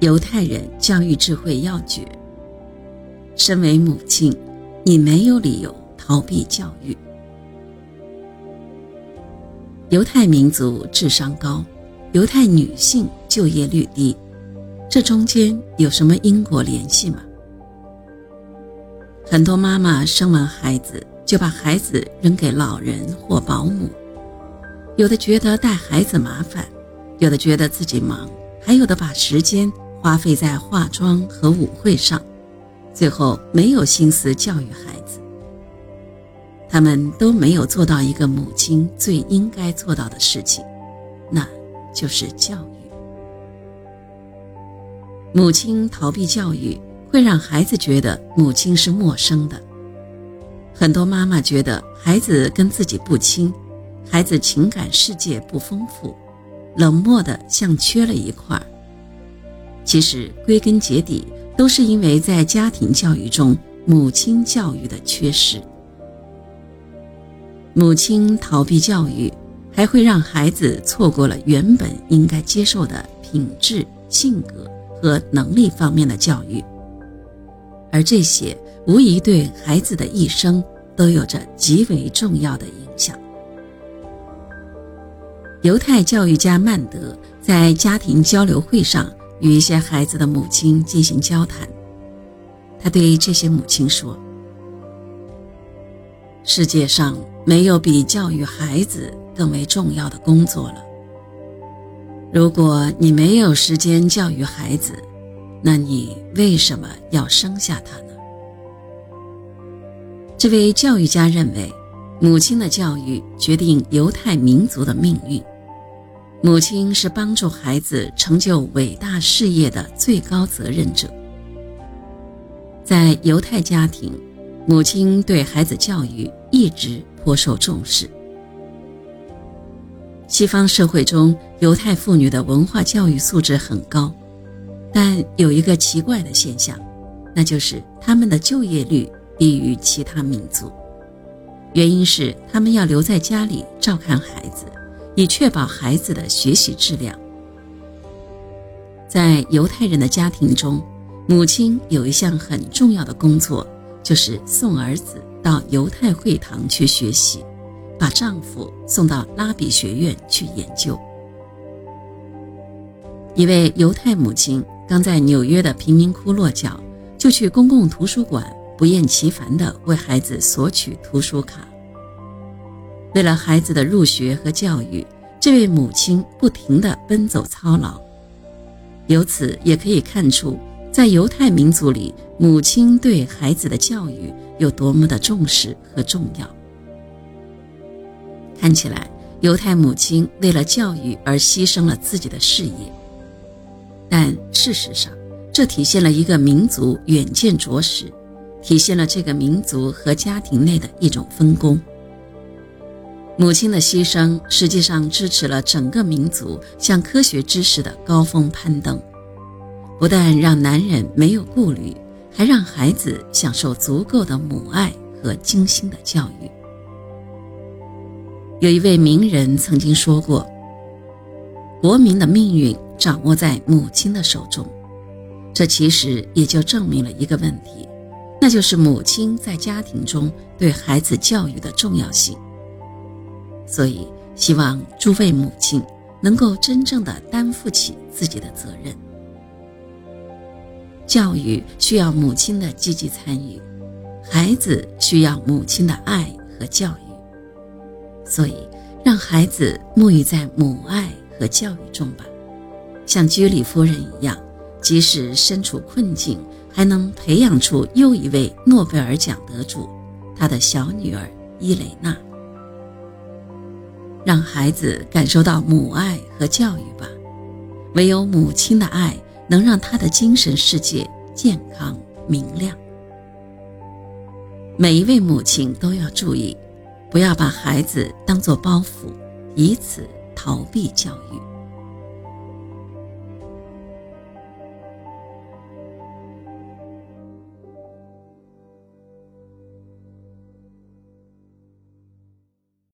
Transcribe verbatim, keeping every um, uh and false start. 犹太人教育智慧要诀。身为母亲，你没有理由逃避教育。犹太民族智商高，犹太女性就业率低，这中间有什么因果联系吗？很多妈妈生完孩子就把孩子扔给老人或保姆，有的觉得带孩子麻烦，有的觉得自己忙，还有的把时间花费在化妆和舞会上，最后没有心思教育孩子。他们都没有做到一个母亲最应该做到的事情，那就是教育。母亲逃避教育，会让孩子觉得母亲是陌生的。很多妈妈觉得孩子跟自己不亲，孩子情感世界不丰富，冷漠的像缺了一块。其实归根结底，都是因为在家庭教育中母亲教育的缺失。母亲逃避教育，还会让孩子错过了原本应该接受的品质、性格和能力方面的教育，而这些无疑对孩子的一生都有着极为重要的影响。犹太教育家曼德在家庭交流会上与一些孩子的母亲进行交谈，他对这些母亲说：世界上没有比教育孩子更为重要的工作了。如果你没有时间教育孩子，那你为什么要生下他呢？这位教育家认为，母亲的教育决定犹太民族的命运。母亲是帮助孩子成就伟大事业的最高责任者。在犹太家庭，母亲对孩子教育一直颇受重视。西方社会中，犹太妇女的文化教育素质很高，但有一个奇怪的现象，那就是他们的就业率低于其他民族。原因是他们要留在家里照看孩子，以确保孩子的学习质量。在犹太人的家庭中，母亲有一项很重要的工作，就是送儿子到犹太会堂去学习，把丈夫送到拉比学院去研究。一位犹太母亲刚在纽约的贫民窟落脚，就去公共图书馆不厌其烦地为孩子索取图书卡。为了孩子的入学和教育，这位母亲不停地奔走操劳。由此也可以看出，在犹太民族里，母亲对孩子的教育有多么的重视和重要。看起来，犹太母亲为了教育而牺牲了自己的事业，但事实上，这体现了一个民族远见卓识，体现了这个民族和家庭内的一种分工。母亲的牺牲实际上支持了整个民族向科学知识的高峰攀登，不但让男人没有顾虑，还让孩子享受足够的母爱和精心的教育。有一位名人曾经说过，国民的命运掌握在母亲的手中。这其实也就证明了一个问题，那就是母亲在家庭中对孩子教育的重要性。所以，希望诸位母亲能够真正的担负起自己的责任。教育需要母亲的积极参与，孩子需要母亲的爱和教育。所以，让孩子沐浴在母爱和教育中吧。像居里夫人一样，即使身处困境，还能培养出又一位诺贝尔奖得主，她的小女儿伊蕾娜。让孩子感受到母爱和教育吧，唯有母亲的爱能让她的精神世界健康明亮。每一位母亲都要注意，不要把孩子当作包袱，以此逃避教育。